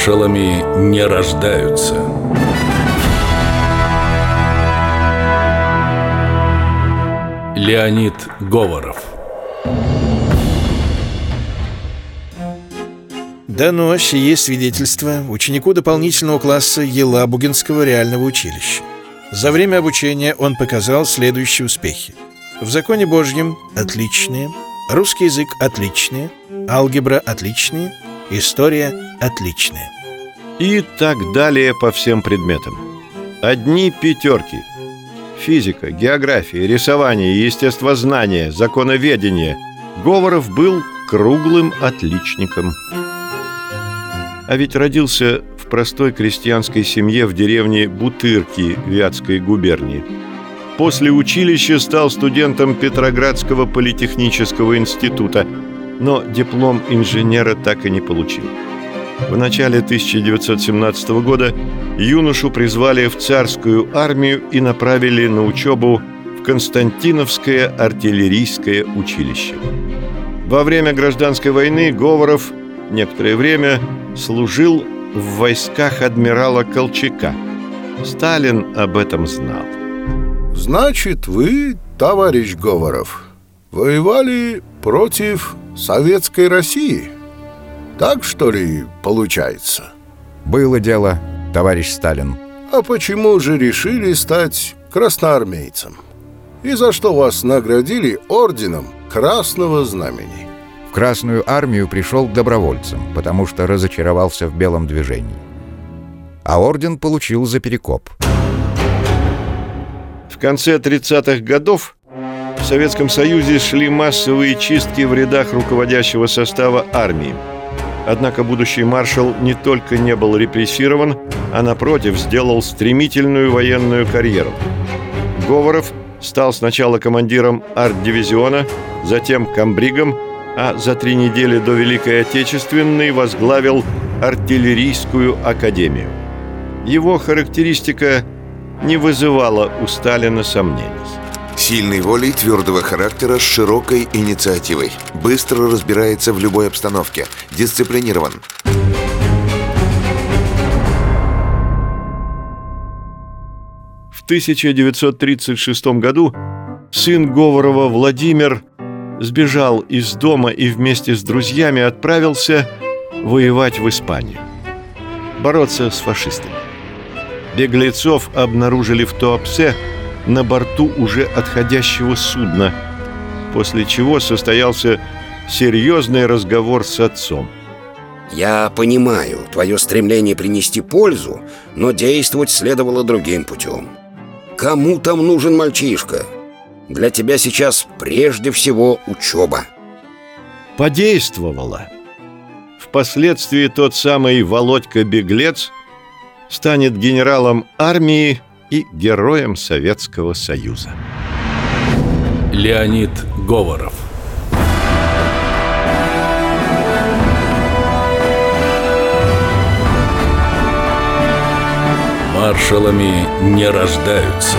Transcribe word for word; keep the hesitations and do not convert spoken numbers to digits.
маршалами не рождаются. Леонид Говоров. Дано сие свидетельство ученику дополнительного класса Елабугинского реального училища. За время обучения он показал следующие успехи. В законе Божьем – отличные, русский язык – отличные, алгебра – отличные, история – отличная. И так далее по всем предметам. Одни пятерки. Физика, география, рисование, естествознание, законоведение. Говоров был круглым отличником. А ведь родился в простой крестьянской семье в деревне Бутырки Вятской губернии. После училища стал студентом Петроградского политехнического института, но диплом инженера так и не получил. В начале тысяча девятьсот семнадцатого года юношу призвали в царскую армию и направили на учебу в Константиновское артиллерийское училище. Во время гражданской войны Говоров некоторое время служил в войсках адмирала Колчака. Сталин об этом знал. Значит, вы, товарищ Говоров, воевали против Советской России? Так, что ли, получается? Было дело, товарищ Сталин. А почему же решили стать красноармейцем? И за что вас наградили орденом Красного Знамени? В Красную армию пришел добровольцем, потому что разочаровался в белом движении. А орден получил за перекоп. В конце тридцатых годов в Советском Союзе шли массовые чистки в рядах руководящего состава армии. Однако будущий маршал не только не был репрессирован, а напротив сделал стремительную военную карьеру. Говоров стал сначала командиром арт-дивизиона, затем комбригом, а за три недели до Великой Отечественной возглавил артиллерийскую академию. Его характеристика не вызывала у Сталина сомнений. Сильной волей, твердого характера, с широкой инициативой. Быстро разбирается в любой обстановке. Дисциплинирован. В тысяча девятьсот тридцать шестом году сын Говорова Владимир сбежал из дома и вместе с друзьями отправился воевать в Испанию. Бороться с фашистами. Беглецов обнаружили в Туапсе на борту уже отходящего судна, после чего состоялся серьезный разговор с отцом. Я понимаю твое стремление принести пользу, но действовать следовало другим путем. Кому там нужен мальчишка? Для тебя сейчас прежде всего учеба. Подействовала. Впоследствии тот самый Володька-беглец станет генералом армии и героем Советского Союза. Леонид Говоров. Маршалами не рождаются.